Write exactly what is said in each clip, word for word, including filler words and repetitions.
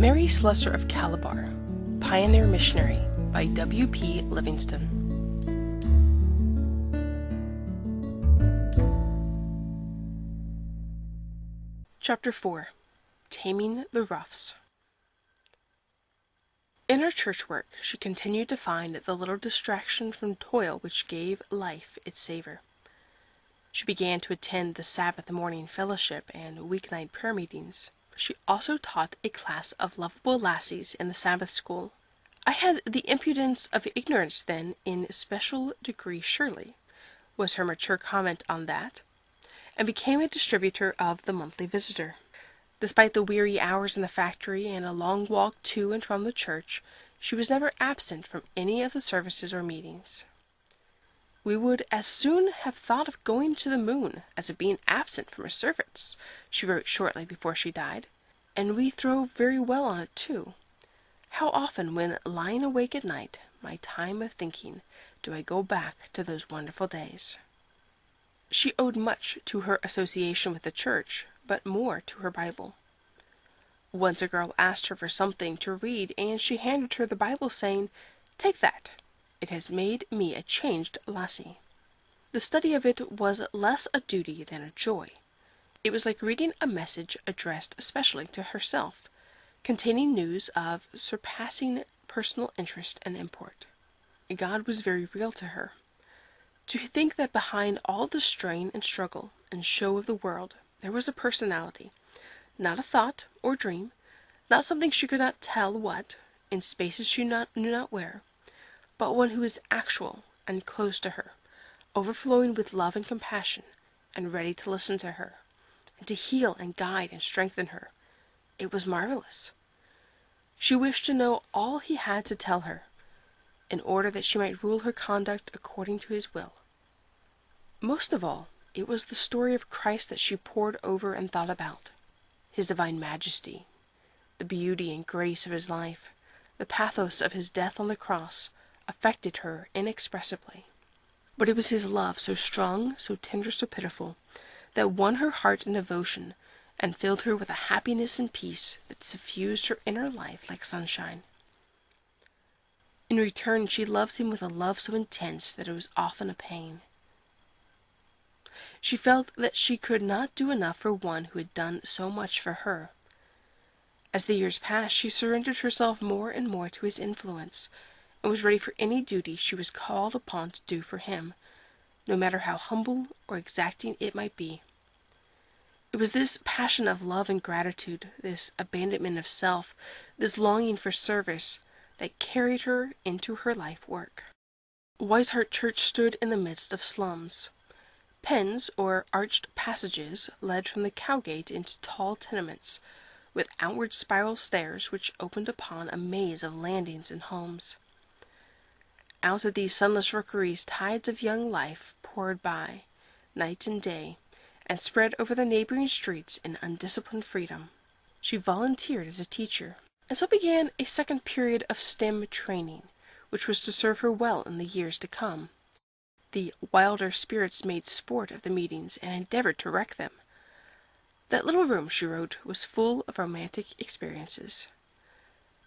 Mary Slessor of Calabar, Pioneer Missionary by W. P. Livingstone. Chapter four. Taming the Roughs. In her church work, she continued to find the little distraction from toil which gave life its savor. She began to attend the Sabbath morning fellowship and weeknight prayer meetings. She also taught a class of lovable lassies in the Sabbath school. "I had the impudence of ignorance then, in special degree surely," was her mature comment on that, and became a distributor of the Monthly Visitor. Despite the weary hours in the factory and a long walk to and from the church, she was never absent from any of the services or meetings. "We would as soon have thought of going to the moon as of being absent from her service," she wrote shortly before she died, "and we throve very well on it too. How often, when lying awake at night, my time of thinking, do I go back to those wonderful days." She owed much to her association with the church, but more to her Bible. Once a girl asked her for something to read, and she handed her the Bible, saying, "Take that. It has made me a changed lassie." The study of it was less a duty than a joy. It was like reading a message addressed especially to herself, containing news of surpassing personal interest and import. God was very real to her. To think that behind all the strain and struggle and show of the world, there was a personality, not a thought or dream, not something she could not tell what, in spaces she not, knew not where, but one who was actual and close to her, overflowing with love and compassion, and ready to listen to her, and to heal and guide and strengthen her. It was marvelous. She wished to know all he had to tell her, in order that she might rule her conduct according to his will. Most of all, it was the story of Christ that she pored over and thought about. His divine majesty, the beauty and grace of his life, the pathos of his death on the cross, affected her inexpressibly. But it was his love, so strong, so tender, so pitiful, that won her heart and devotion, and filled her with a happiness and peace that suffused her inner life like sunshine. In return, she loved him with a love so intense that it was often a pain. She felt that she could not do enough for one who had done so much for her. As the years passed, she surrendered herself more and more to his influence, and was ready for any duty she was called upon to do for him, no matter how humble or exacting it might be. It was this passion of love and gratitude, this abandonment of self, this longing for service, that carried her into her life work. Wishart Church stood in the midst of slums. Pens, or arched passages, led from the Cowgate into tall tenements, with outward spiral stairs which opened upon a maze of landings and homes. Out of these sunless rookeries tides of young life poured by, night and day, and spread over the neighboring streets in undisciplined freedom. She volunteered as a teacher, and so began a second period of STEM training, which was to serve her well in the years to come. The wilder spirits made sport of the meetings and endeavored to wreck them. "That little room," she wrote, "was full of romantic experiences."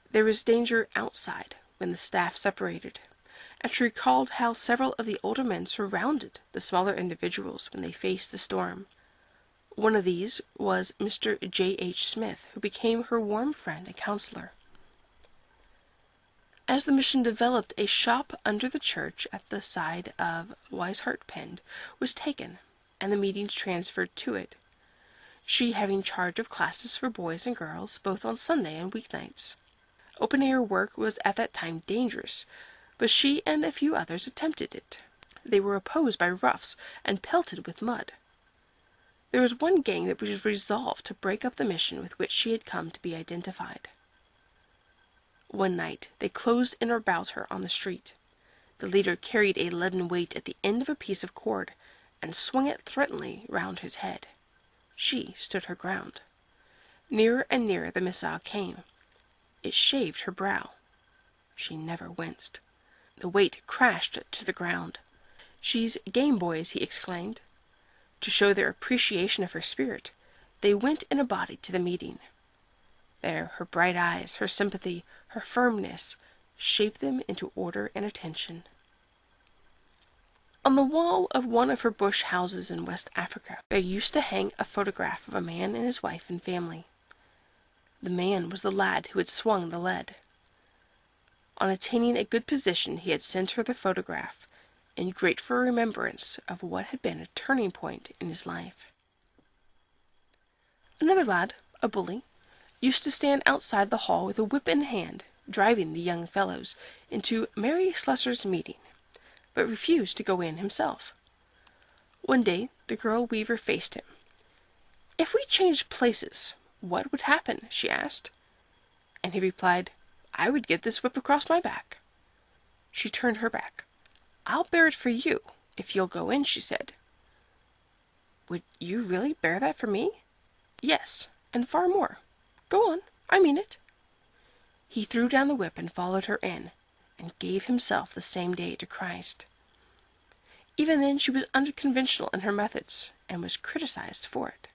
There was danger outside when the staff separated, and she recalled how several of the older men surrounded the smaller individuals when they faced the storm. One of these was Mister J. H. Smith, who became her warm friend and counselor. As the mission developed, a shop under the church at the side of Wishart Pend was taken, and the meetings transferred to it, she having charge of classes for boys and girls, both on Sunday and weeknights. Open-air work was at that time dangerous, but she and a few others attempted it. They were opposed by roughs and pelted with mud. There was one gang that was resolved to break up the mission with which she had come to be identified. One night they closed in about her on the street. The leader carried a leaden weight at the end of a piece of cord, and swung it threateningly round his head. She stood her ground. Nearer and nearer the missile came. It shaved her brow. She never winced. The weight crashed to the ground. "She's game, boys," he exclaimed. To show their appreciation of her spirit, they went in a body to the meeting. There, her bright eyes, her sympathy, her firmness, shaped them into order and attention. On the wall of one of her bush houses in West Africa, there used to hang a photograph of a man and his wife and family. The man was the lad who had swung the lead. On attaining a good position, he had sent her the photograph, in grateful remembrance of what had been a turning point in his life. Another lad, a bully, used to stand outside the hall with a whip in hand, driving the young fellows into Mary Slessor's meeting, but refused to go in himself. One day the girl weaver faced him. "If we changed places, what would happen?" she asked. And he replied, "I would get this whip across my back." She turned her back. "I'll bear it for you, if you'll go in," she said. "Would you really bear that for me?" "Yes, and far more. Go on, I mean it." He threw down the whip and followed her in, and gave himself the same day to Christ. Even then she was unconventional in her methods, and was criticized for it.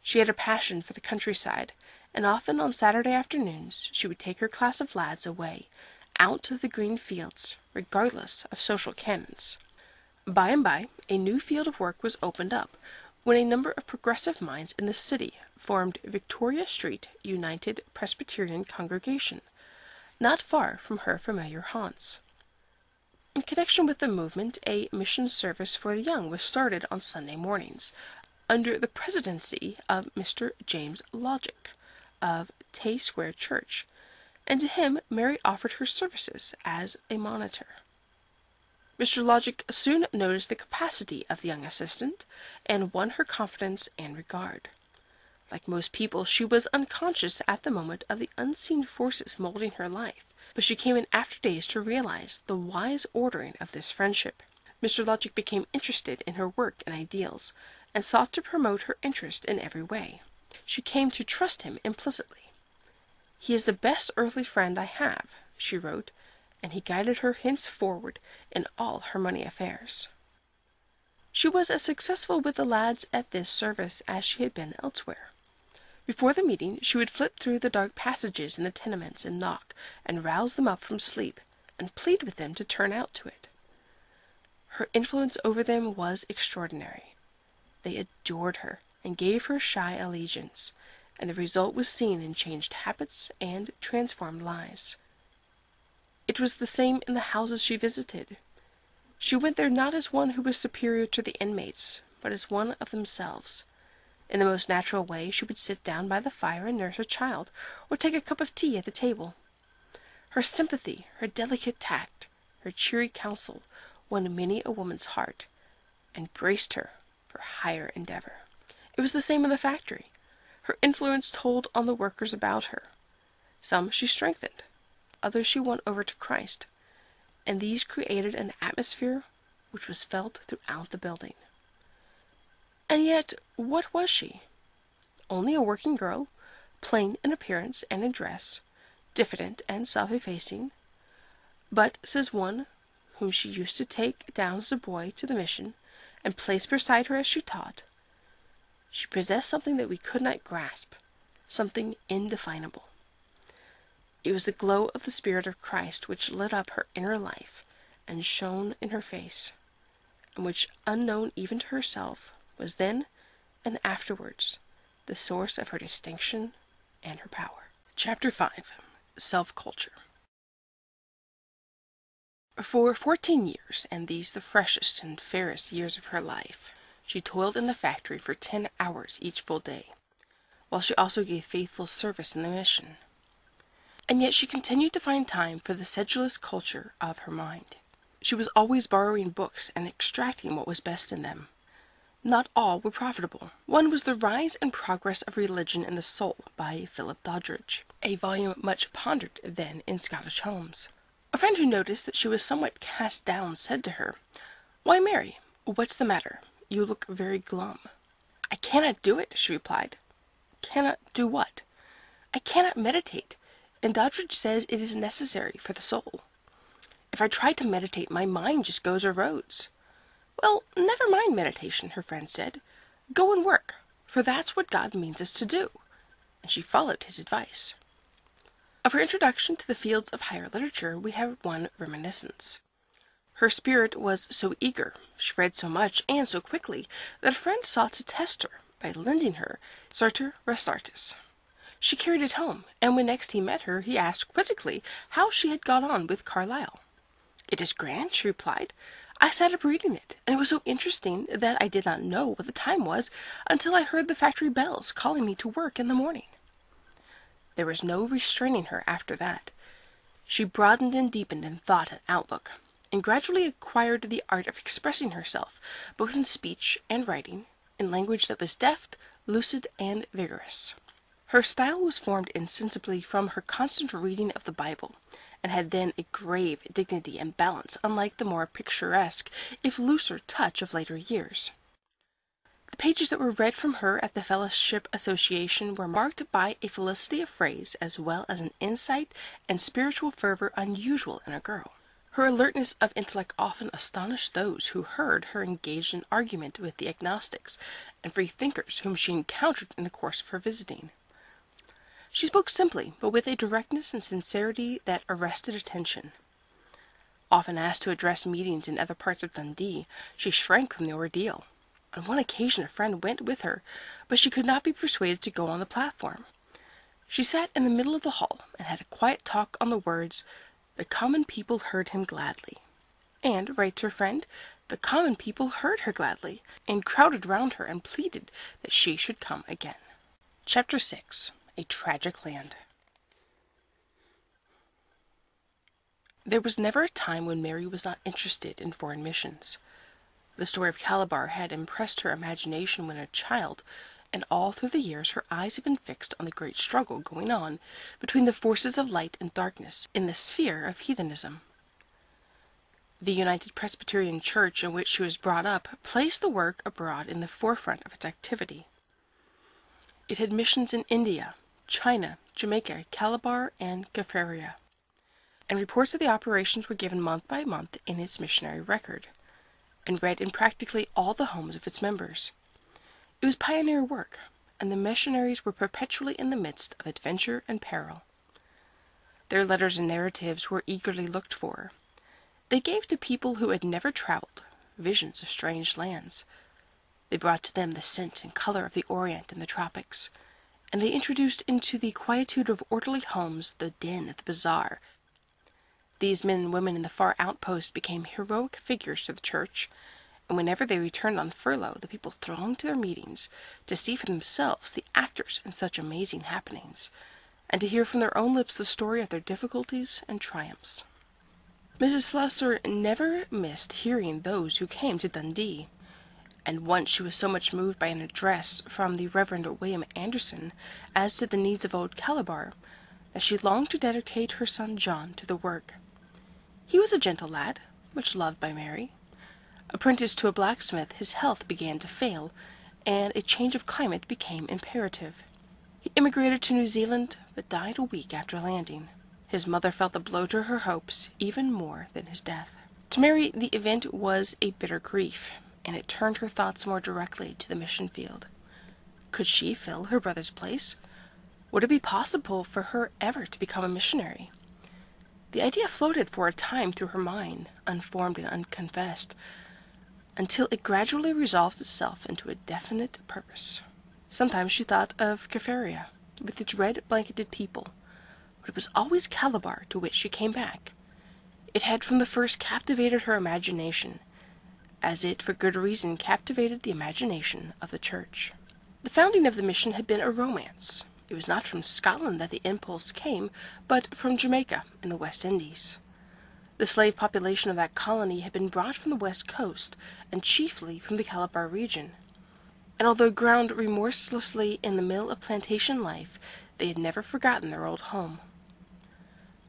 She had a passion for the countryside, and often on Saturday afternoons she would take her class of lads away, out to the green fields, regardless of social canons. By and by, a new field of work was opened up, when a number of progressive minds in the city formed Victoria Street United Presbyterian Congregation, not far from her familiar haunts. In connection with the movement, a mission service for the young was started on Sunday mornings, under the presidency of Mister James Logie, of Tay Square Church, and to him Mary offered her services as a monitor. Mister Logic soon noticed the capacity of the young assistant, and won her confidence and regard. Like most people, she was unconscious at the moment of the unseen forces molding her life, but she came in after days to realize the wise ordering of this friendship. Mister Logic became interested in her work and ideals, and sought to promote her interest in every way. She came to trust him implicitly. "He is the best earthly friend I have," she wrote, and he guided her henceforward in all her money affairs. She was as successful with the lads at this service as she had been elsewhere. Before the meeting she would flit through the dark passages in the tenements and knock, and rouse them up from sleep, and plead with them to turn out to it. Her influence over them was extraordinary. They adored her, and gave her shy allegiance, and the result was seen in changed habits and transformed lives. It was the same in the houses she visited. She went there not as one who was superior to the inmates, but as one of themselves. In the most natural way she would sit down by the fire and nurse a child, or take a cup of tea at the table. Her sympathy, her delicate tact, her cheery counsel, won many a woman's heart, and braced her for higher endeavor. It was the same in the factory. Her influence told on the workers about her. Some she strengthened, others she won over to Christ, and these created an atmosphere which was felt throughout the building. And yet, what was she? Only a working girl, plain in appearance and in dress, diffident and self-effacing, but, says one, whom she used to take down as a boy to the mission, and place beside her as she taught, she possessed something that we could not grasp, something indefinable. It was the glow of the Spirit of Christ which lit up her inner life and shone in her face, and which, unknown even to herself, was then and afterwards the source of her distinction and her power. Chapter five. Self-Culture. For fourteen years, and these the freshest and fairest years of her life, she toiled in the factory for ten hours each full day, while she also gave faithful service in the mission. And yet she continued to find time for the sedulous culture of her mind. She was always borrowing books and extracting what was best in them. Not all were profitable. One was The Rise and Progress of Religion in the Soul, by Philip Doddridge, a volume much pondered then in Scottish homes. A friend who noticed that she was somewhat cast down said to her, "Why, Mary, what's the matter? You look very glum." "I cannot do it," she replied. "Cannot do what?" "I cannot meditate, and Doddridge says it is necessary for the soul. If I try to meditate, my mind just goes a roads." "Well, never mind meditation," her friend said. "Go and work, for that's what God means us to do. and she followed his advice. Of her introduction to the fields of higher literature we have one reminiscence. Her spirit was so eager, she read so much and so quickly, that a friend sought to test her by lending her Sartor Resartus. She carried it home, and when next he met her, he asked quizzically how she had got on with Carlyle. "It is grand," she replied. "I sat up reading it, and it was so interesting that I did not know what the time was until I heard the factory bells calling me to work in the morning." There was no restraining her after that. She broadened and deepened in thought and outlook, and gradually acquired the art of expressing herself, both in speech and writing, in language that was deft, lucid, and vigorous. Her style was formed insensibly from her constant reading of the Bible, and had then a grave dignity and balance unlike the more picturesque, if looser, touch of later years. The pages that were read from her at the Fellowship Association were marked by a felicity of phrase as well as an insight and spiritual fervor unusual in a girl. Her alertness of intellect often astonished those who heard her engaged in argument with the agnostics and free thinkers whom she encountered in the course of her visiting. She spoke simply, but with a directness and sincerity that arrested attention. Often asked to address meetings in other parts of Dundee, she shrank from the ordeal. On one occasion a friend went with her, but she could not be persuaded to go on the platform. She sat in the middle of the hall and had a quiet talk on the words, "The common people heard him gladly." And, writes her friend, the common people heard her gladly, and crowded round her and pleaded that she should come again. Chapter six. A Tragic Land. There was never a time when Mary was not interested in foreign missions. The story of Calabar had impressed her imagination when a child, and all through the years her eyes had been fixed on the great struggle going on between the forces of light and darkness in the sphere of heathenism. The United Presbyterian Church in which she was brought up placed the work abroad in the forefront of its activity. It had missions in India, China, Jamaica, Calabar, and Kaffraria, and reports of the operations were given month by month in its missionary record, and read in practically all the homes of its members. It was pioneer work, and the missionaries were perpetually in the midst of adventure and peril. Their letters and narratives were eagerly looked for. They gave to people who had never traveled visions of strange lands. They brought to them the scent and color of the Orient and the tropics, and they introduced into the quietude of orderly homes the din of the bazaar. These men and women in the far outposts became heroic figures to the church, and whenever they returned on furlough, the people thronged to their meetings to see for themselves the actors in such amazing happenings, and to hear from their own lips the story of their difficulties and triumphs. Missus Slessor never missed hearing those who came to Dundee, and once she was so much moved by an address from the Reverend William Anderson as to the needs of old Calabar, that she longed to dedicate her son John to the work. He was a gentle lad, much loved by Mary. Apprenticed to a blacksmith, his health began to fail, and a change of climate became imperative. He immigrated to New Zealand, but died a week after landing. His mother felt the blow to her hopes even more than his death. To Mary, the event was a bitter grief, and it turned her thoughts more directly to the mission field. Could she fill her brother's place? Would it be possible for her ever to become a missionary? The idea floated for a time through her mind, unformed and unconfessed, until it gradually resolved itself into a definite purpose. Sometimes she thought of Kaffraria, with its red-blanketed people, but it was always Calabar to which she came back. It had from the first captivated her imagination, as it, for good reason, captivated the imagination of the church. The founding of the mission had been a romance. It was not from Scotland that the impulse came, but from Jamaica and the West Indies. The slave population of that colony had been brought from the west coast, and chiefly from the Calabar region. And although ground remorselessly in the mill of plantation life, they had never forgotten their old home.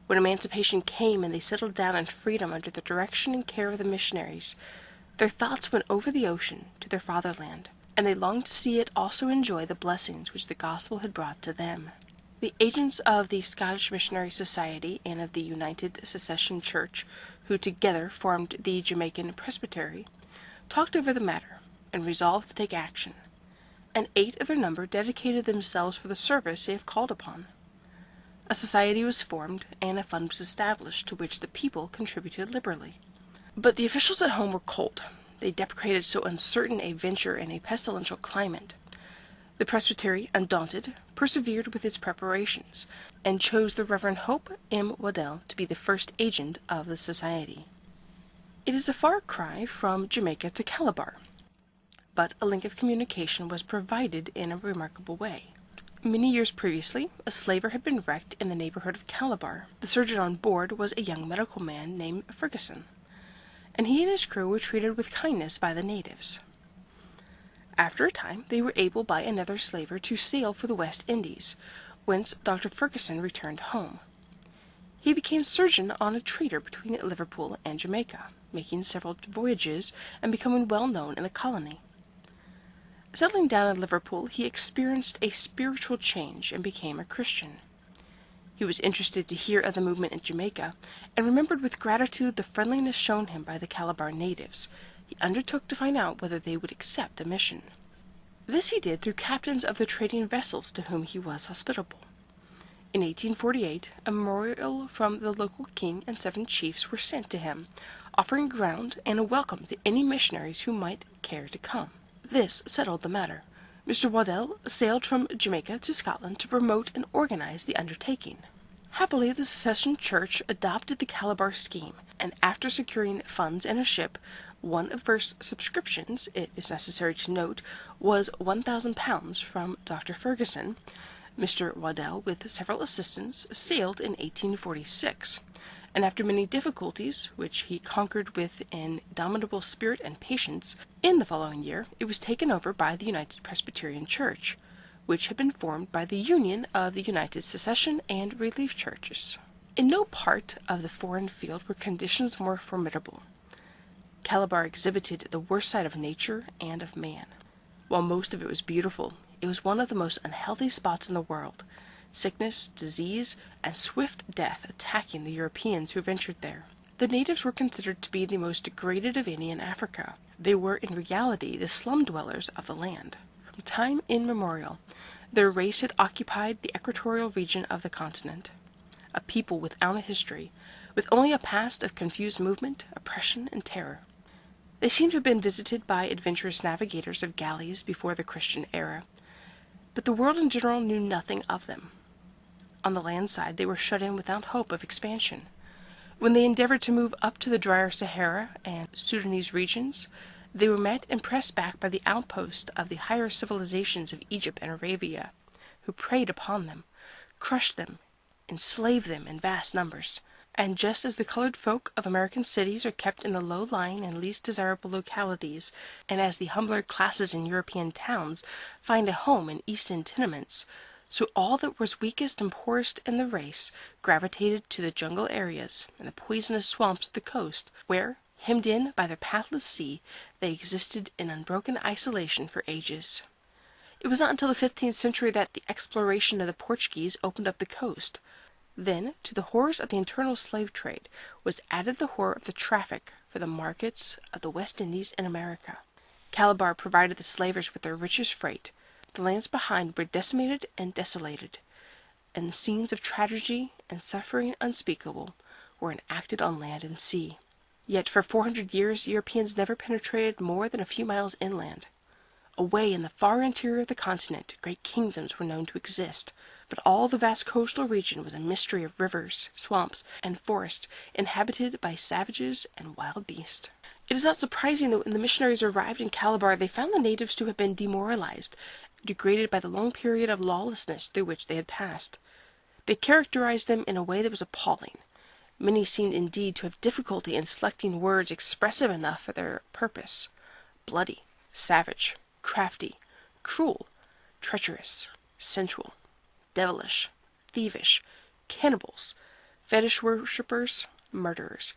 When emancipation came and they settled down in freedom under the direction and care of the missionaries, their thoughts went over the ocean to their fatherland, and they longed to see it also enjoy the blessings which the gospel had brought to them. The agents of the Scottish Missionary Society and of the United Secession Church, who together formed the Jamaican Presbytery, talked over the matter and resolved to take action. and eight of their number dedicated themselves for the service they have called upon. A society was formed, and a fund was established, to which the people contributed liberally. But the officials at home were cold. They deprecated so uncertain a venture in a pestilential climate. The presbytery, undaunted, persevered with its preparations, and chose the Reverend Hope M Waddell to be the first agent of the society. It is a far cry from Jamaica to Calabar, but a link of communication was provided in a remarkable way. Many years previously, a slaver had been wrecked in the neighborhood of Calabar. The surgeon on board was a young medical man named Ferguson, and he and his crew were treated with kindness by the natives. After a time, they were able by another slaver to sail for the West Indies, whence Doctor Ferguson returned home. He became surgeon on a trader between Liverpool and Jamaica, making several voyages and becoming well known in the colony. Settling down at Liverpool, he experienced a spiritual change and became a Christian. He was interested to hear of the movement in Jamaica, and remembered with gratitude the friendliness shown him by the Calabar natives. He undertook to find out whether they would accept a mission. This he did through captains of the trading vessels to whom he was hospitable. In eighteen forty-eight, a memorial from the local king and seven chiefs were sent to him, offering ground and a welcome to any missionaries who might care to come. This settled the matter. Mister Waddell sailed from Jamaica to Scotland to promote and organize the undertaking. Happily, the Secession Church adopted the Calabar scheme, and after securing funds and a ship, one of first subscriptions, it is necessary to note, was one thousand pounds from Doctor Ferguson. Mister Waddell, with several assistants, sailed in eighteen forty-six, and after many difficulties, which he conquered with an indomitable spirit and patience, in the following year it was taken over by the United Presbyterian Church, which had been formed by the union of the United Secession and Relief Churches. In no part of the foreign field were conditions more formidable. Calabar exhibited the worst side of nature and of man. While most of it was beautiful, it was one of the most unhealthy spots in the world, sickness, disease, and swift death attacking the Europeans who ventured there. The natives were considered to be the most degraded of any in Africa. They were in reality the slum dwellers of the land. From time immemorial, their race had occupied the equatorial region of the continent, a people without a history, with only a past of confused movement, oppression, and terror. They seem to have been visited by adventurous navigators of galleys before the Christian era, but the world in general knew nothing of them. On the land side, they were shut in without hope of expansion. When they endeavored to move up to the drier Sahara and Sudanese regions, they were met and pressed back by the outposts of the higher civilizations of Egypt and Arabia, who preyed upon them, crushed them, enslaved them in vast numbers. And just as the colored folk of American cities are kept in the low-lying and least desirable localities, and as the humbler classes in European towns find a home in East End tenements, so all that was weakest and poorest in the race gravitated to the jungle areas and the poisonous swamps of the coast, where, hemmed in by the pathless sea, they existed in unbroken isolation for ages. It was not until the fifteenth century that the exploration of the Portuguese opened up the coast. Then, to the horrors of the internal slave trade, was added the horror of the traffic for the markets of the West Indies and America. Calabar provided the slavers with their richest freight. The lands behind were decimated and desolated, and scenes of tragedy and suffering unspeakable were enacted on land and sea. Yet for four hundred years Europeans never penetrated more than a few miles inland. Away in the far interior of the continent great kingdoms were known to exist, but all the vast coastal region was a mystery of rivers, swamps, and forests inhabited by savages and wild beasts. It is not surprising that when the missionaries arrived in Calabar they found the natives to have been demoralized, degraded by the long period of lawlessness through which they had passed. They characterized them in a way that was appalling. Many seemed indeed to have difficulty in selecting words expressive enough for their purpose. Bloody, savage, crafty, cruel, treacherous, sensual, devilish, thievish, cannibals, fetish worshippers, murderers,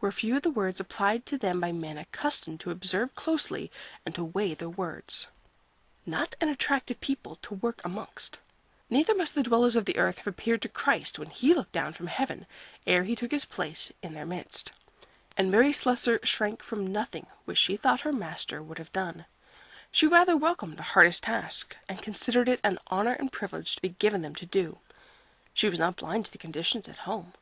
were few of the words applied to them by men accustomed to observe closely and to weigh their words. Not an attractive people to work amongst. Neither must the dwellers of the earth have appeared to Christ when he looked down from heaven, ere he took his place in their midst. And Mary Slessor shrank from nothing which she thought her master would have done. She rather welcomed the hardest task, and considered it an honour and privilege to be given them to do. She was not blind to the conditions at home.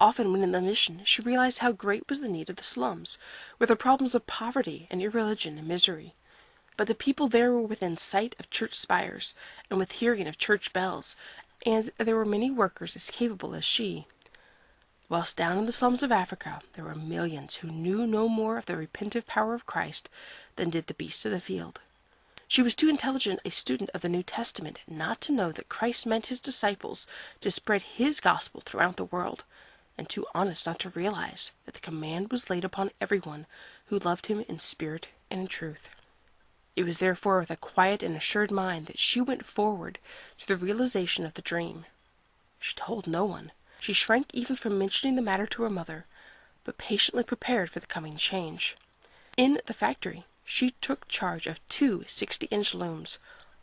Often when in the mission she realized how great was the need of the slums, with the problems of poverty and irreligion and misery. But the people there were within sight of church spires, and with hearing of church bells, and there were many workers as capable as she. Whilst down in the slums of Africa there were millions who knew no more of the repentive power of Christ than did the beasts of the field. She was too intelligent a student of the New Testament not to know that Christ meant his disciples to spread his gospel throughout the world, and too honest not to realize that the command was laid upon everyone who loved him in spirit and in truth. It was therefore with a quiet and assured mind that she went forward to the realization of the dream. She told no one. She shrank even from mentioning the matter to her mother, but patiently prepared for the coming change. In the factory she took charge of two sixty-inch looms,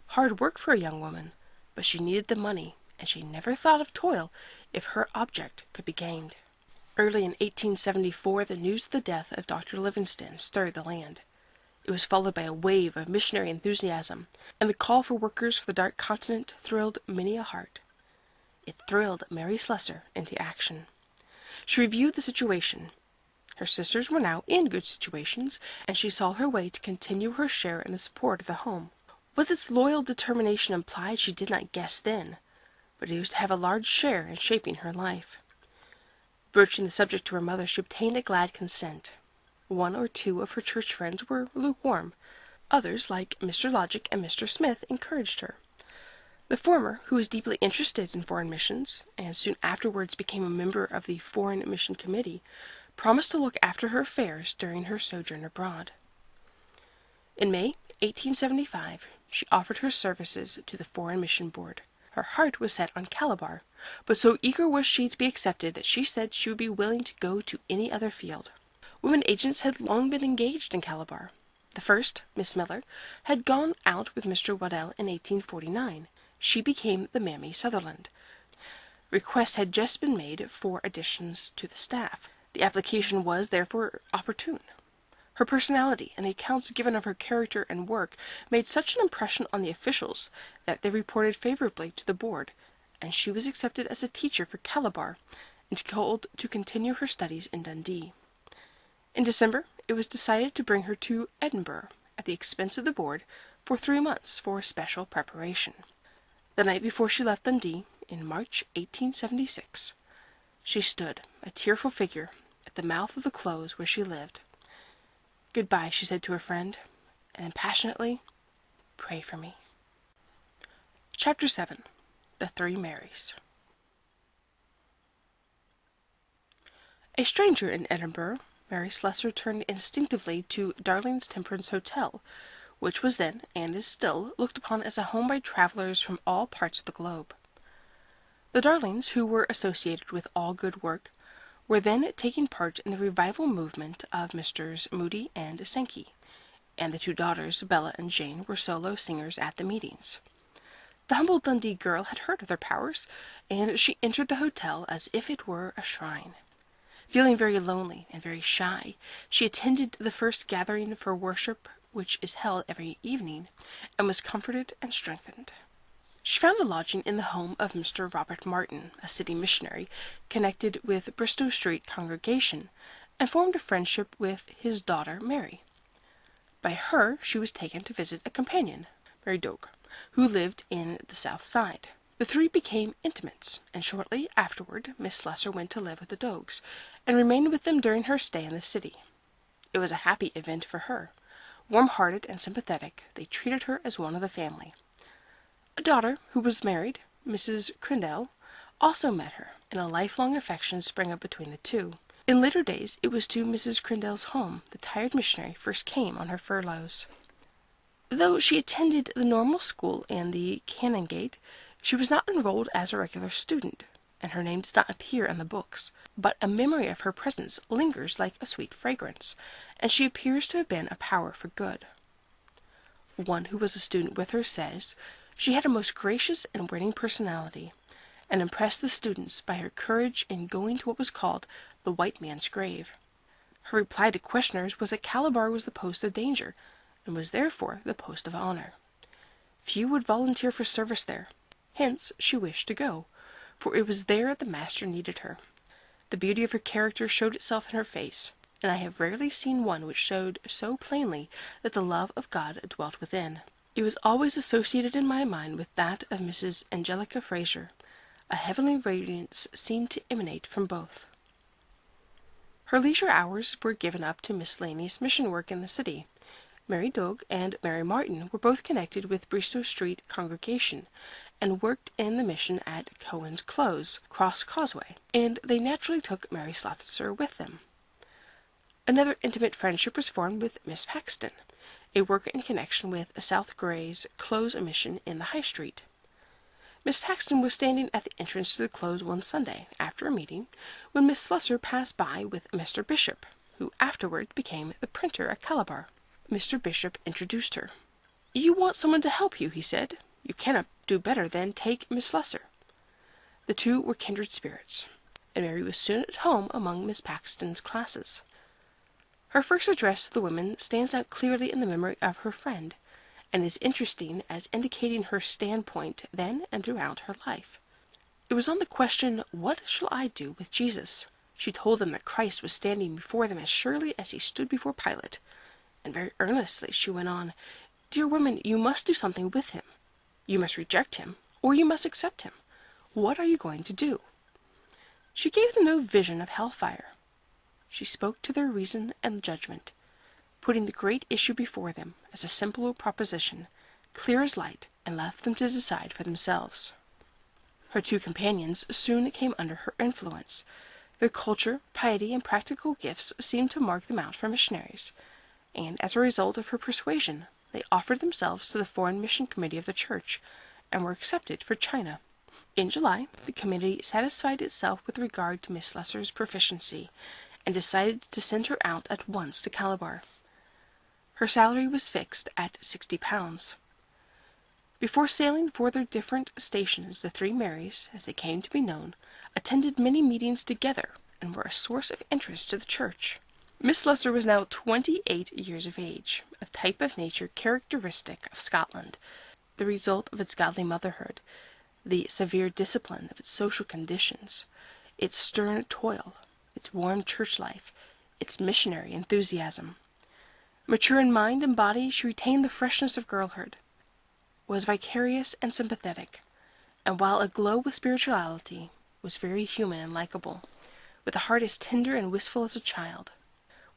hard work for a young woman, but she needed the money, and she never thought of toil if her object could be gained. Early in eighteen seventy-four the news of the death of Doctor Livingstone stirred the land. It was followed by a wave of missionary enthusiasm, and the call for workers for the Dark Continent thrilled many a heart. It thrilled Mary Slessor into action. She reviewed the situation. Her sisters were now in good situations, and she saw her way to continue her share in the support of the home. What this loyal determination implied she did not guess then, but it was to have a large share in shaping her life. Broaching the subject to her mother, she obtained a glad consent. One or two of her church friends were lukewarm. Others, like Mister Logie and Mister Smith, encouraged her. The former, who was deeply interested in foreign missions, and soon afterwards became a member of the Foreign Mission Committee, promised to look after her affairs during her sojourn abroad. In May eighteen seventy-five she offered her services to the Foreign Mission Board. Her heart was set on Calabar, but so eager was she to be accepted that she said she would be willing to go to any other field. Women agents had long been engaged in Calabar. The first, Miss Miller, had gone out with Mister Waddell in eighteen forty-nine. She became the Mammy Sutherland. Requests had just been made for additions to the staff. The application was, therefore, opportune. Her personality and the accounts given of her character and work made such an impression on the officials that they reported favorably to the board, and she was accepted as a teacher for Calabar and told to continue her studies in Dundee. In December it was decided to bring her to Edinburgh at the expense of the board for three months for special preparation. The night before she left Dundee, in March eighteen seventy-six, she stood, a tearful figure, at the mouth of the close where she lived. "Goodbye," she said to her friend, and passionately, "Pray for me." Chapter seven. The Three Marys. A stranger in Edinburgh, Mary Slessor turned instinctively to Darling's Temperance Hotel, which was then, and is still, looked upon as a home by travellers from all parts of the globe. The Darlings, who were associated with All Good Work, were then taking part in the revival movement of Messrs Moody and Sankey, and the two daughters, Bella and Jane, were solo singers at the meetings. The humble Dundee girl had heard of their powers, and she entered the hotel as if it were a shrine. Feeling very lonely and very shy, she attended the first gathering for worship, which is held every evening, and was comforted and strengthened. She found a lodging in the home of Mister Robert Martin, a city missionary, connected with Bristow Street Congregation, and formed a friendship with his daughter Mary. By her she was taken to visit a companion, Mary Douge, who lived in the South Side. The three became intimates, and shortly afterward Miss Slessor went to live with the Douges, and remained with them during her stay in the city. It was a happy event for her. Warm-hearted and sympathetic, they treated her as one of the family. A daughter, who was married, Missus Crindell, also met her, and a lifelong affection sprang up between the two. In later days it was to Missus Crindell's home the tired missionary first came on her furloughs. Though she attended the normal school and the Canongate, she was not enrolled as a regular student, and her name does not appear in the books, but a memory of her presence lingers like a sweet fragrance, and she appears to have been a power for good. One who was a student with her says, "She had a most gracious and winning personality, and impressed the students by her courage in going to what was called the white man's grave. Her reply to questioners was that Calabar was the post of danger, and was therefore the post of honour. Few would volunteer for service there, hence she wished to go, for it was there that the master needed her. The beauty of her character showed itself in her face, and I have rarely seen one which showed so plainly that the love of God dwelt within. It was always associated in my mind with that of Missus Angelica Fraser. A heavenly radiance seemed to emanate from both. Her leisure hours were given up to miscellaneous mission work in the city. Mary Douge and Mary Martin were both connected with Bristow Street Congregation, and worked in the mission at Cohen's Close, Cross Causeway, and they naturally took Mary Slessor with them. Another intimate friendship was formed with Miss Paxton, a worker in connection with South Gray's Close mission in the High Street. Miss Paxton was standing at the entrance to the Close one Sunday, after a meeting, when Miss Slessor passed by with Mister Bishop, who afterward became the printer at Calabar. Mister Bishop introduced her. "You want someone to help you," he said. "You cannot do better than take Miss Slessor." The two were kindred spirits, and Mary was soon at home among Miss Paxton's classes. Her first address to the women stands out clearly in the memory of her friend, and is interesting as indicating her standpoint then and throughout her life. It was on the question, "What shall I do with Jesus?" She told them that Christ was standing before them as surely as he stood before Pilate, and very earnestly she went on, "Dear women, you must do something with him. You must reject him, or you must accept him. What are you going to do?" She gave them no vision of hellfire. She spoke to their reason and judgment, putting the great issue before them as a simple proposition, clear as light, and left them to decide for themselves. Her two companions soon came under her influence. Their culture, piety, and practical gifts seemed to mark them out for missionaries, and as a result of her persuasion, they offered themselves to the Foreign Mission Committee of the Church, and were accepted for China. In July, the committee satisfied itself with regard to Miss Slessor's proficiency, and decided to send her out at once to Calabar. Her salary was fixed at sixty pounds. Before sailing for their different stations, the three Marys, as they came to be known, attended many meetings together, and were a source of interest to the church. Miss Slessor was now twenty-eight years of age, a type of nature characteristic of Scotland, the result of its godly motherhood, the severe discipline of its social conditions, its stern toil, its warm church life, its missionary enthusiasm. Mature in mind and body, she retained the freshness of girlhood, was vicarious and sympathetic, and while aglow with spirituality, was very human and likable, with a heart as tender and wistful as a child.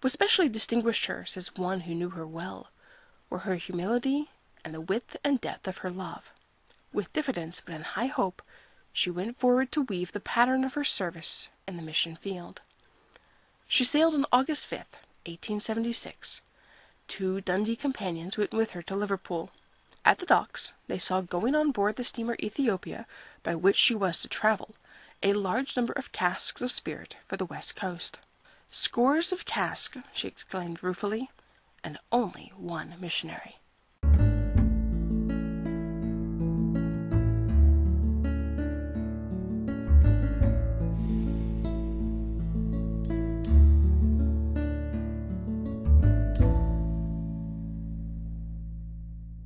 What specially distinguished her, says one who knew her well, were her humility and the width and depth of her love. With diffidence, but in high hope, she went forward to weave the pattern of her service in the mission field. She sailed on August fifth, eighteen seventy-six, Two Dundee companions went with her to Liverpool. At the docks, they saw going on board the steamer Ethiopia, by which she was to travel, a large number of casks of spirit for the west coast. "Scores of casks," she exclaimed ruefully, "and only one missionary."